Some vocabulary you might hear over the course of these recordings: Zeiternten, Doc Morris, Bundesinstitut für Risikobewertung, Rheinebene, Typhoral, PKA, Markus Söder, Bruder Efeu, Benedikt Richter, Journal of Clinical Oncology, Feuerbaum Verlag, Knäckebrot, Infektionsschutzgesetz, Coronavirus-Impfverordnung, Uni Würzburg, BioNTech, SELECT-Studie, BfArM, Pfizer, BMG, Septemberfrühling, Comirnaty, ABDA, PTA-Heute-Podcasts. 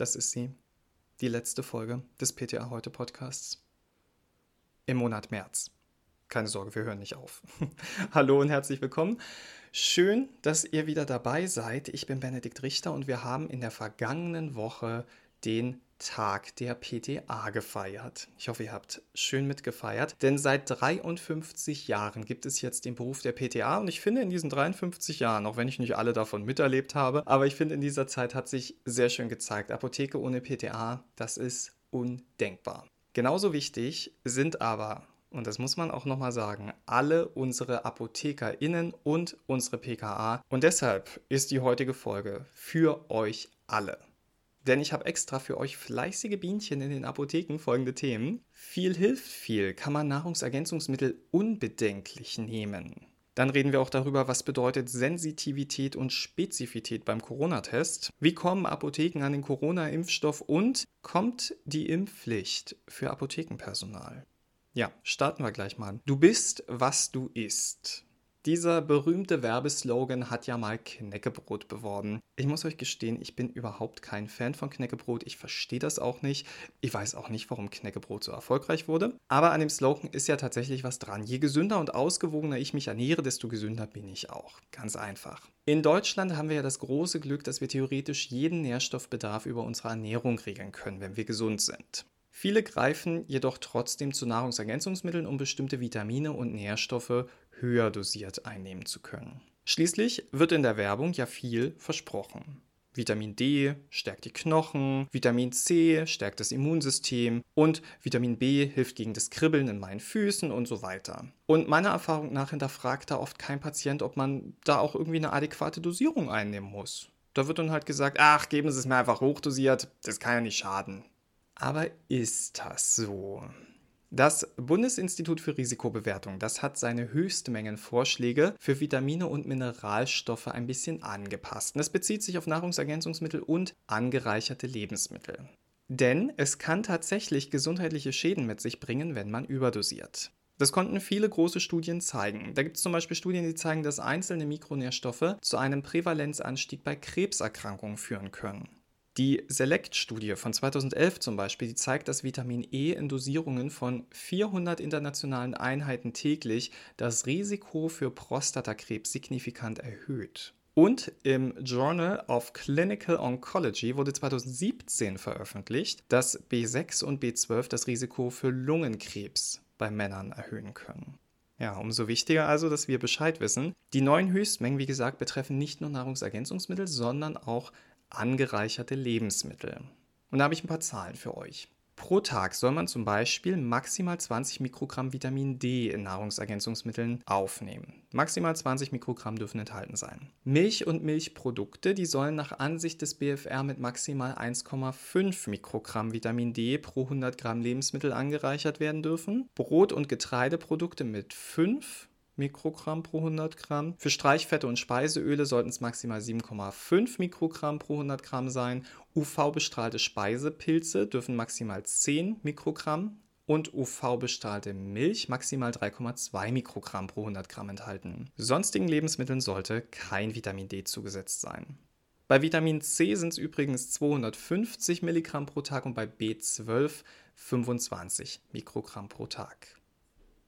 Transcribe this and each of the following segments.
das ist sie, die letzte Folge des PTA-Heute-Podcasts im Monat März. Keine Sorge, wir hören nicht auf. Hallo und herzlich willkommen. Schön, dass ihr wieder dabei seid. Ich bin Benedikt Richter und wir haben in der vergangenen Woche den Tag der PTA gefeiert. Ich hoffe, ihr habt schön mitgefeiert, denn seit 53 Jahren gibt es jetzt den Beruf der PTA und ich finde in diesen 53 Jahren, auch wenn ich nicht alle davon miterlebt habe, aber ich finde in dieser Zeit hat sich sehr schön gezeigt, Apotheke ohne PTA, das ist undenkbar. Genauso wichtig sind aber, und das muss man auch nochmal sagen, alle unsere ApothekerInnen und unsere PKA und deshalb ist die heutige Folge für euch alle. Denn ich habe extra für euch fleißige Bienchen in den Apotheken folgende Themen. Viel hilft viel, kann man Nahrungsergänzungsmittel unbedenklich nehmen. Dann reden wir auch darüber, was bedeutet Sensitivität und Spezifität beim Corona-Test. Wie kommen Apotheken an den Corona-Impfstoff und kommt die Impfpflicht für Apothekenpersonal? Ja, starten wir gleich mal. Du bist, was du isst. Dieser berühmte Werbeslogan hat ja mal Knäckebrot beworben. Ich muss euch gestehen, ich bin überhaupt kein Fan von Knäckebrot. Ich verstehe das auch nicht. Ich weiß auch nicht, warum Knäckebrot so erfolgreich wurde. Aber an dem Slogan ist ja tatsächlich was dran. Je gesünder und ausgewogener ich mich ernähre, desto gesünder bin ich auch. Ganz einfach. In Deutschland haben wir ja das große Glück, dass wir theoretisch jeden Nährstoffbedarf über unsere Ernährung regeln können, wenn wir gesund sind. Viele greifen jedoch trotzdem zu Nahrungsergänzungsmitteln, um bestimmte Vitamine und Nährstoffe höher dosiert einnehmen zu können. Schließlich wird in der Werbung ja viel versprochen. Vitamin D stärkt die Knochen, Vitamin C stärkt das Immunsystem und Vitamin B hilft gegen das Kribbeln in meinen Füßen und so weiter. Und meiner Erfahrung nach hinterfragt da oft kein Patient, ob man da auch irgendwie eine adäquate Dosierung einnehmen muss. Da wird dann halt gesagt, ach, geben Sie es mir einfach hochdosiert, das kann ja nicht schaden. Aber ist das so? Das Bundesinstitut für Risikobewertung, das hat seine Höchstmengenvorschläge für Vitamine und Mineralstoffe ein bisschen angepasst. Das bezieht sich auf Nahrungsergänzungsmittel und angereicherte Lebensmittel. Denn es kann tatsächlich gesundheitliche Schäden mit sich bringen, wenn man überdosiert. Das konnten viele große Studien zeigen. Da gibt es zum Beispiel Studien, die zeigen, dass einzelne Mikronährstoffe zu einem Prävalenzanstieg bei Krebserkrankungen führen können. Die SELECT-Studie von 2011 zum Beispiel, die zeigt, dass Vitamin E in Dosierungen von 400 internationalen Einheiten täglich das Risiko für Prostatakrebs signifikant erhöht. Und im Journal of Clinical Oncology wurde 2017 veröffentlicht, dass B6 und B12 das Risiko für Lungenkrebs bei Männern erhöhen können. Ja, umso wichtiger also, dass wir Bescheid wissen. Die neuen Höchstmengen, wie gesagt, betreffen nicht nur Nahrungsergänzungsmittel, sondern auch angereicherte Lebensmittel. Und da habe ich ein paar Zahlen für euch. Pro Tag soll man zum Beispiel maximal 20 Mikrogramm Vitamin D in Nahrungsergänzungsmitteln aufnehmen. Maximal 20 Mikrogramm dürfen enthalten sein. Milch und Milchprodukte, die sollen nach Ansicht des BfArM mit maximal 1,5 Mikrogramm Vitamin D pro 100 Gramm Lebensmittel angereichert werden dürfen. Brot- und Getreideprodukte mit 5 Mikrogramm pro 100 Gramm. Für Streichfette und Speiseöle sollten es maximal 7,5 Mikrogramm pro 100 Gramm sein. UV-bestrahlte Speisepilze dürfen maximal 10 Mikrogramm und UV-bestrahlte Milch maximal 3,2 Mikrogramm pro 100 Gramm enthalten. Sonstigen Lebensmitteln sollte kein Vitamin D zugesetzt sein. Bei Vitamin C sind es übrigens 250 Milligramm pro Tag und bei B12 25 Mikrogramm pro Tag.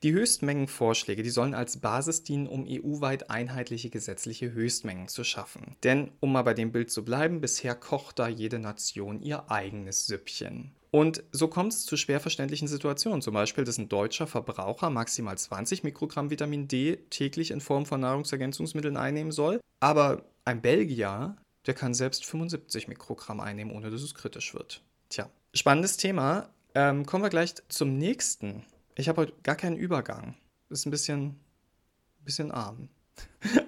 Die Höchstmengenvorschläge, die sollen als Basis dienen, um EU-weit einheitliche gesetzliche Höchstmengen zu schaffen. Denn, um mal bei dem Bild zu bleiben, bisher kocht da jede Nation ihr eigenes Süppchen. Und so kommt es zu schwer verständlichen Situationen, zum Beispiel, dass ein deutscher Verbraucher maximal 20 Mikrogramm Vitamin D täglich in Form von Nahrungsergänzungsmitteln einnehmen soll, aber ein Belgier, der kann selbst 75 Mikrogramm einnehmen, ohne dass es kritisch wird. Tja, spannendes Thema. Kommen wir gleich zum nächsten. Ich habe heute gar keinen Übergang. Ist ein bisschen arm.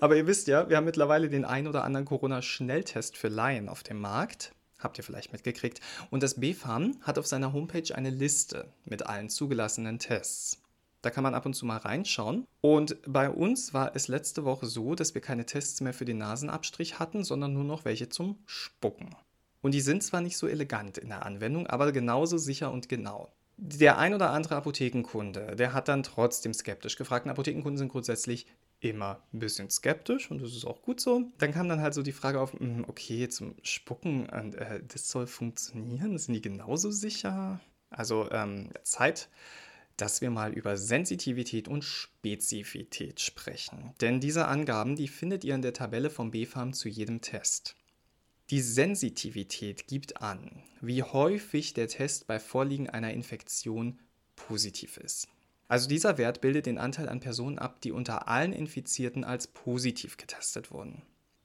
Aber ihr wisst ja, wir haben mittlerweile den ein oder anderen Corona-Schnelltest für Laien auf dem Markt. Habt ihr vielleicht mitgekriegt. Und das BfArM hat auf seiner Homepage eine Liste mit allen zugelassenen Tests. Da kann man ab und zu mal reinschauen. Und bei uns war es letzte Woche so, dass wir keine Tests mehr für den Nasenabstrich hatten, sondern nur noch welche zum Spucken. Und die sind zwar nicht so elegant in der Anwendung, aber genauso sicher und genau. Der ein oder andere Apothekenkunde, der hat dann trotzdem skeptisch gefragt. Und Apothekenkunden sind grundsätzlich immer ein bisschen skeptisch und das ist auch gut so. Dann kam dann halt so die Frage auf, okay, zum Spucken, und, das soll funktionieren, sind die genauso sicher? Also Zeit, dass wir mal über Sensitivität und Spezifität sprechen. Denn diese Angaben, die findet ihr in der Tabelle vom BfArM zu jedem Test. Die Sensitivität gibt an, wie häufig der Test bei Vorliegen einer Infektion positiv ist. Also dieser Wert bildet den Anteil an Personen ab, die unter allen Infizierten als positiv getestet wurden.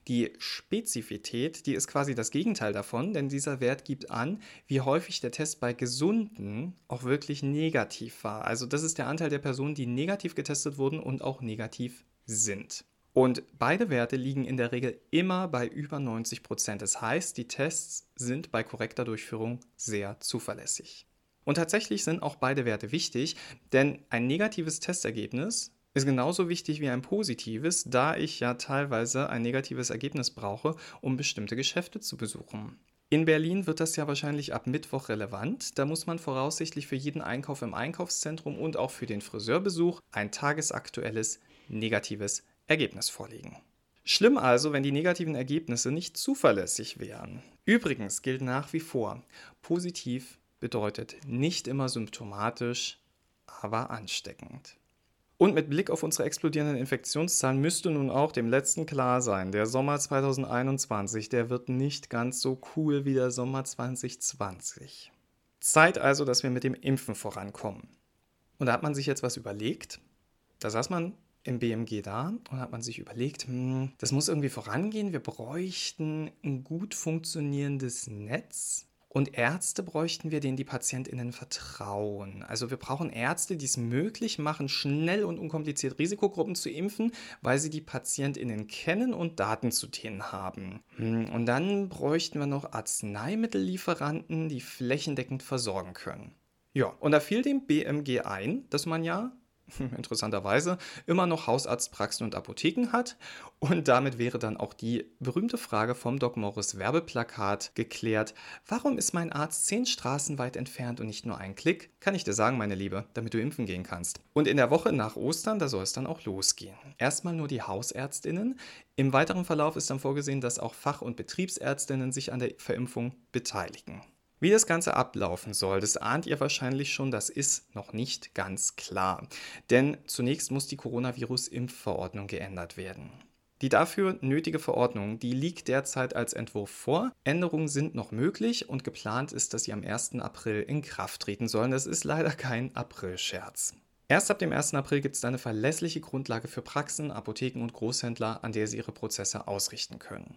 Die Spezifität, die ist quasi das Gegenteil davon, denn dieser Wert gibt an, wie häufig der Test bei Gesunden auch wirklich negativ war. Also das ist der Anteil der Personen, die negativ getestet wurden und auch negativ sind. Und beide Werte liegen in der Regel immer bei über 90%. Das heißt, die Tests sind bei korrekter Durchführung sehr zuverlässig. Und tatsächlich sind auch beide Werte wichtig, denn ein negatives Testergebnis ist genauso wichtig wie ein positives, da ich ja teilweise ein negatives Ergebnis brauche, um bestimmte Geschäfte zu besuchen. In Berlin wird das ja wahrscheinlich ab Mittwoch relevant. Da muss man voraussichtlich für jeden Einkauf im Einkaufszentrum und auch für den Friseurbesuch ein tagesaktuelles negatives Ergebnis vorlegen. Schlimm also, wenn die negativen Ergebnisse nicht zuverlässig wären. Übrigens gilt nach wie vor, positiv bedeutet nicht immer symptomatisch, aber ansteckend. Und mit Blick auf unsere explodierenden Infektionszahlen müsste nun auch dem Letzten klar sein, der Sommer 2021, der wird nicht ganz so cool wie der Sommer 2020. Zeit also, dass wir mit dem Impfen vorankommen. Und da hat man sich jetzt was überlegt. Da saß man im BMG da und hat man sich überlegt, das muss irgendwie vorangehen, wir bräuchten ein gut funktionierendes Netz. Und Ärzte bräuchten wir, denen die PatientInnen vertrauen. Also wir brauchen Ärzte, die es möglich machen, schnell und unkompliziert Risikogruppen zu impfen, weil sie die PatientInnen kennen und Daten zu denen haben. Und dann bräuchten wir noch Arzneimittellieferanten, die flächendeckend versorgen können. Ja, und da fiel dem BMG ein, dass man ja, interessanterweise, immer noch Hausarztpraxen und Apotheken hat. Und damit wäre dann auch die berühmte Frage vom Doc Morris Werbeplakat geklärt. Warum ist mein Arzt 10 Straßen weit entfernt und nicht nur ein Klick? Kann ich dir sagen, meine Liebe, damit du impfen gehen kannst. Und in der Woche nach Ostern, da soll es dann auch losgehen. Erstmal nur die HausärztInnen. Im weiteren Verlauf ist dann vorgesehen, dass auch Fach- und BetriebsärztInnen sich an der Verimpfung beteiligen. Wie das Ganze ablaufen soll, das ahnt ihr wahrscheinlich schon, das ist noch nicht ganz klar. Denn zunächst muss die Coronavirus-Impfverordnung geändert werden. Die dafür nötige Verordnung, die liegt derzeit als Entwurf vor. Änderungen sind noch möglich und geplant ist, dass sie am 1. April in Kraft treten sollen. Das ist leider kein April-Scherz. Erst ab dem 1. April gibt es eine verlässliche Grundlage für Praxen, Apotheken und Großhändler, an der sie ihre Prozesse ausrichten können.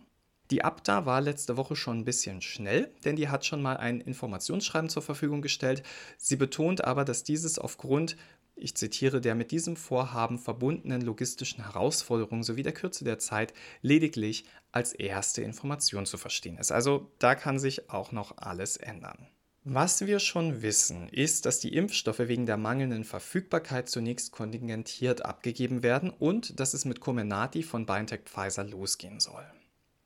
Die ABDA war letzte Woche schon ein bisschen schnell, denn die hat schon mal ein Informationsschreiben zur Verfügung gestellt. Sie betont aber, dass dieses aufgrund, ich zitiere, der mit diesem Vorhaben verbundenen logistischen Herausforderungen sowie der Kürze der Zeit lediglich als erste Information zu verstehen ist. Also da kann sich auch noch alles ändern. Was wir schon wissen, ist, dass die Impfstoffe wegen der mangelnden Verfügbarkeit zunächst kontingentiert abgegeben werden und dass es mit Comirnaty von BioNTech Pfizer losgehen soll.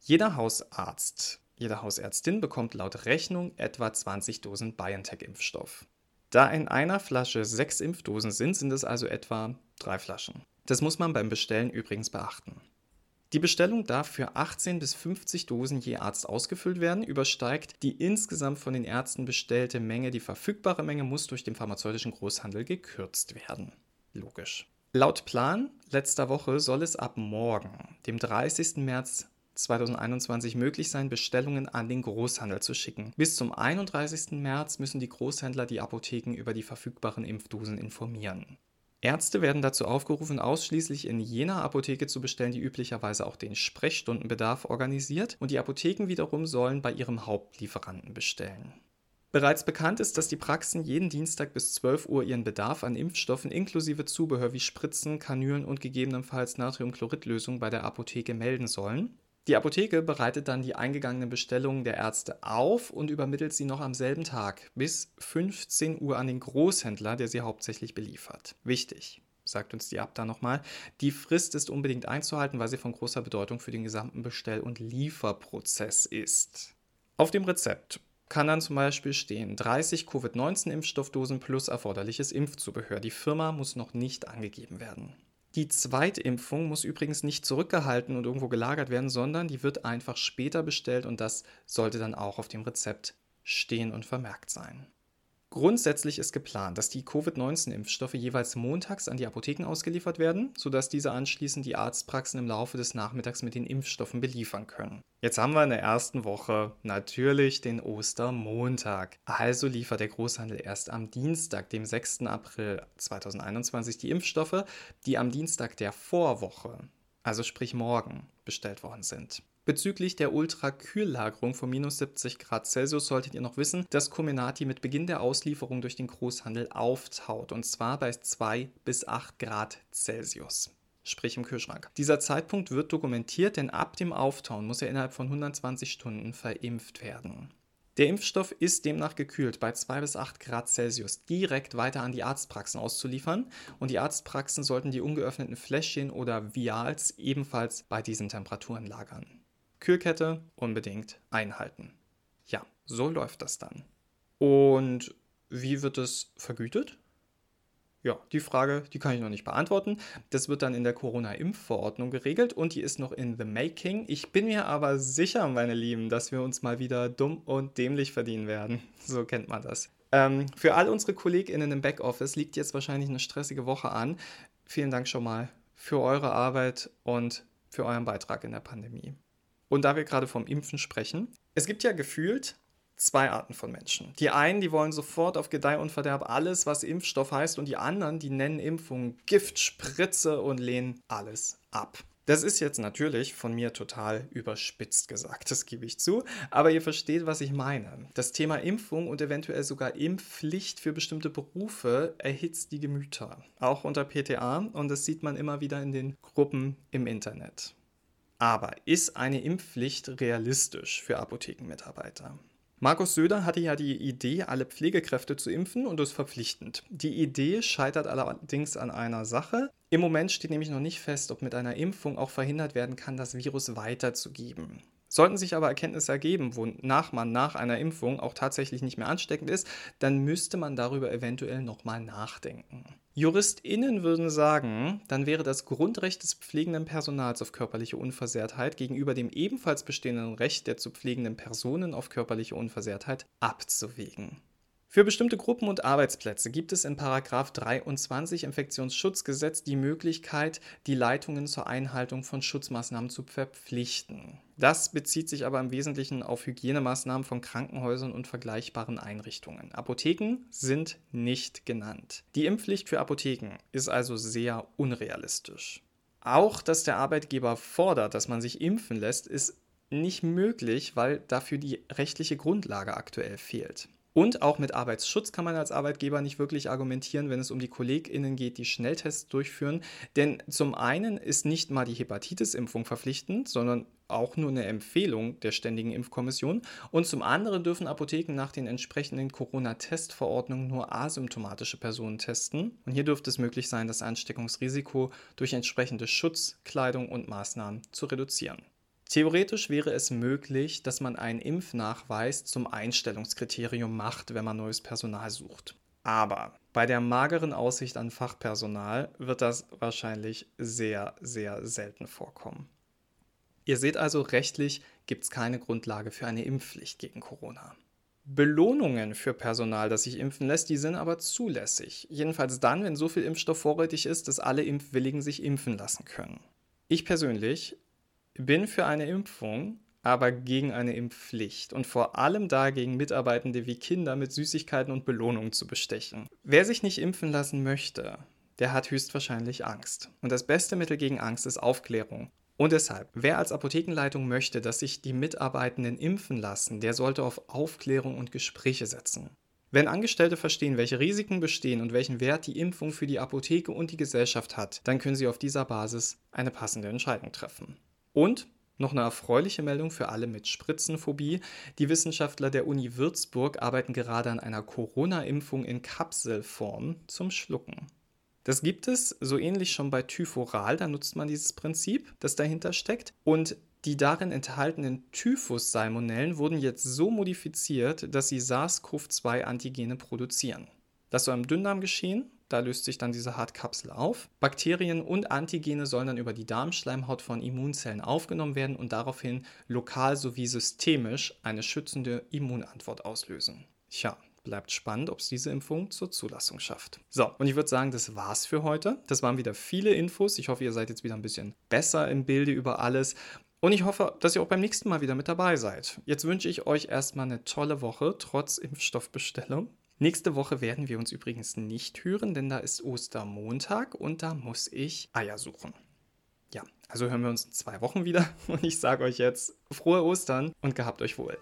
Jeder Hausarzt, jede Hausärztin bekommt laut Rechnung etwa 20 Dosen BioNTech-Impfstoff. Da in einer Flasche 6 Impfdosen sind, sind es also etwa 3 Flaschen. Das muss man beim Bestellen übrigens beachten. Die Bestellung darf für 18 bis 50 Dosen je Arzt ausgefüllt werden. Übersteigt die insgesamt von den Ärzten bestellte Menge die verfügbare Menge, muss durch den pharmazeutischen Großhandel gekürzt werden. Logisch. Laut Plan letzter Woche soll es ab morgen, dem 30. März, 2021 möglich sein, Bestellungen an den Großhandel zu schicken. Bis zum 31. März müssen die Großhändler die Apotheken über die verfügbaren Impfdosen informieren. Ärzte werden dazu aufgerufen, ausschließlich in jener Apotheke zu bestellen, die üblicherweise auch den Sprechstundenbedarf organisiert, und die Apotheken wiederum sollen bei ihrem Hauptlieferanten bestellen. Bereits bekannt ist, dass die Praxen jeden Dienstag bis 12 Uhr ihren Bedarf an Impfstoffen inklusive Zubehör wie Spritzen, Kanülen und gegebenenfalls Natriumchloridlösung bei der Apotheke melden sollen. Die Apotheke bereitet dann die eingegangenen Bestellungen der Ärzte auf und übermittelt sie noch am selben Tag bis 15 Uhr an den Großhändler, der sie hauptsächlich beliefert. Wichtig, sagt uns die ABDA nochmal, die Frist ist unbedingt einzuhalten, weil sie von großer Bedeutung für den gesamten Bestell- und Lieferprozess ist. Auf dem Rezept kann dann zum Beispiel stehen 30 COVID-19-Impfstoffdosen plus erforderliches Impfzubehör. Die Firma muss noch nicht angegeben werden. Die Zweitimpfung muss übrigens nicht zurückgehalten und irgendwo gelagert werden, sondern die wird einfach später bestellt und das sollte dann auch auf dem Rezept stehen und vermerkt sein. Grundsätzlich ist geplant, dass die Covid-19-Impfstoffe jeweils montags an die Apotheken ausgeliefert werden, sodass diese anschließend die Arztpraxen im Laufe des Nachmittags mit den Impfstoffen beliefern können. Jetzt haben wir in der ersten Woche natürlich den Ostermontag. Also liefert der Großhandel erst am Dienstag, dem 6. April 2021, die Impfstoffe, die am Dienstag der Vorwoche, also sprich morgen, bestellt worden sind. Bezüglich der Ultrakühllagerung von minus 70 Grad Celsius solltet ihr noch wissen, dass Comirnaty mit Beginn der Auslieferung durch den Großhandel auftaut, und zwar bei 2 bis 8 Grad Celsius, sprich im Kühlschrank. Dieser Zeitpunkt wird dokumentiert, denn ab dem Auftauen muss er innerhalb von 120 Stunden verimpft werden. Der Impfstoff ist demnach gekühlt bei 2 bis 8 Grad Celsius direkt weiter an die Arztpraxen auszuliefern und die Arztpraxen sollten die ungeöffneten Fläschchen oder Vials ebenfalls bei diesen Temperaturen lagern. Kühlkette unbedingt einhalten. Ja, so läuft das dann. Und wie wird es vergütet? Ja, die Frage, die kann ich noch nicht beantworten. Das wird dann in der Corona-Impfverordnung geregelt und die ist noch in the making. Ich bin mir aber sicher, meine Lieben, dass wir uns mal wieder dumm und dämlich verdienen werden. So kennt man das. Für all unsere KollegInnen im Backoffice liegt jetzt wahrscheinlich eine stressige Woche an. Vielen Dank schon mal für eure Arbeit und für euren Beitrag in der Pandemie. Und da wir gerade vom Impfen sprechen, es gibt ja gefühlt zwei Arten von Menschen. Die einen, die wollen sofort auf Gedeih und Verderb alles, was Impfstoff heißt, und die anderen, die nennen Impfungen Gift, Spritze und lehnen alles ab. Das ist jetzt natürlich von mir total überspitzt gesagt, das gebe ich zu, aber ihr versteht, was ich meine. Das Thema Impfung und eventuell sogar Impfpflicht für bestimmte Berufe erhitzt die Gemüter, auch unter PTA, und das sieht man immer wieder in den Gruppen im Internet. Aber ist eine Impfpflicht realistisch für Apothekenmitarbeiter? Markus Söder hatte ja die Idee, alle Pflegekräfte zu impfen und das verpflichtend. Die Idee scheitert allerdings an einer Sache. Im Moment steht nämlich noch nicht fest, ob mit einer Impfung auch verhindert werden kann, das Virus weiterzugeben. Sollten sich aber Erkenntnisse ergeben, wonach man nach einer Impfung auch tatsächlich nicht mehr ansteckend ist, dann müsste man darüber eventuell nochmal nachdenken. JuristInnen würden sagen, dann wäre das Grundrecht des pflegenden Personals auf körperliche Unversehrtheit gegenüber dem ebenfalls bestehenden Recht der zu pflegenden Personen auf körperliche Unversehrtheit abzuwägen. Für bestimmte Gruppen und Arbeitsplätze gibt es in § 23 Infektionsschutzgesetz die Möglichkeit, die Leitungen zur Einhaltung von Schutzmaßnahmen zu verpflichten. Das bezieht sich aber im Wesentlichen auf Hygienemaßnahmen von Krankenhäusern und vergleichbaren Einrichtungen. Apotheken sind nicht genannt. Die Impfpflicht für Apotheken ist also sehr unrealistisch. Auch, dass der Arbeitgeber fordert, dass man sich impfen lässt, ist nicht möglich, weil dafür die rechtliche Grundlage aktuell fehlt. Und auch mit Arbeitsschutz kann man als Arbeitgeber nicht wirklich argumentieren, wenn es um die KollegInnen geht, die Schnelltests durchführen. Denn zum einen ist nicht mal die Hepatitis-Impfung verpflichtend, sondern auch nur eine Empfehlung der Ständigen Impfkommission. Und zum anderen dürfen Apotheken nach den entsprechenden Corona-Testverordnungen nur asymptomatische Personen testen. Und hier dürfte es möglich sein, das Ansteckungsrisiko durch entsprechende Schutz, Kleidung und Maßnahmen zu reduzieren. Theoretisch wäre es möglich, dass man einen Impfnachweis zum Einstellungskriterium macht, wenn man neues Personal sucht. Aber bei der mageren Aussicht an Fachpersonal wird das wahrscheinlich sehr, sehr selten vorkommen. Ihr seht also, rechtlich gibt es keine Grundlage für eine Impfpflicht gegen Corona. Belohnungen für Personal, das sich impfen lässt, die sind aber zulässig. Jedenfalls dann, wenn so viel Impfstoff vorrätig ist, dass alle Impfwilligen sich impfen lassen können. Ich persönlich bin für eine Impfung, aber gegen eine Impfpflicht und vor allem dagegen, Mitarbeitende wie Kinder mit Süßigkeiten und Belohnungen zu bestechen. Wer sich nicht impfen lassen möchte, der hat höchstwahrscheinlich Angst. Und das beste Mittel gegen Angst ist Aufklärung. Und deshalb, wer als Apothekenleitung möchte, dass sich die Mitarbeitenden impfen lassen, der sollte auf Aufklärung und Gespräche setzen. Wenn Angestellte verstehen, welche Risiken bestehen und welchen Wert die Impfung für die Apotheke und die Gesellschaft hat, dann können sie auf dieser Basis eine passende Entscheidung treffen. Und noch eine erfreuliche Meldung für alle mit Spritzenphobie. Die Wissenschaftler der Uni Würzburg arbeiten gerade an einer Corona-Impfung in Kapselform zum Schlucken. Das gibt es so ähnlich schon bei Typhoral, da nutzt man dieses Prinzip, das dahinter steckt. Und die darin enthaltenen Typhus-Salmonellen wurden jetzt so modifiziert, dass sie SARS-CoV-2-Antigene produzieren. Das soll im Dünndarm geschehen Da löst sich dann diese Hartkapsel auf. Bakterien und Antigene sollen dann über die Darmschleimhaut von Immunzellen aufgenommen werden und daraufhin lokal sowie systemisch eine schützende Immunantwort auslösen. Tja, bleibt spannend, ob es diese Impfung zur Zulassung schafft. So, und ich würde sagen, das war's für heute. Das waren wieder viele Infos. Ich hoffe, ihr seid jetzt wieder ein bisschen besser im Bilde über alles. Und ich hoffe, dass ihr auch beim nächsten Mal wieder mit dabei seid. Jetzt wünsche ich euch erstmal eine tolle Woche, trotz Impfstoffbestellung. Nächste Woche werden wir uns übrigens nicht hören, denn da ist Ostermontag und da muss ich Eier suchen. Ja, also hören wir uns in 2 Wochen wieder und ich sage euch jetzt frohe Ostern und gehabt euch wohl.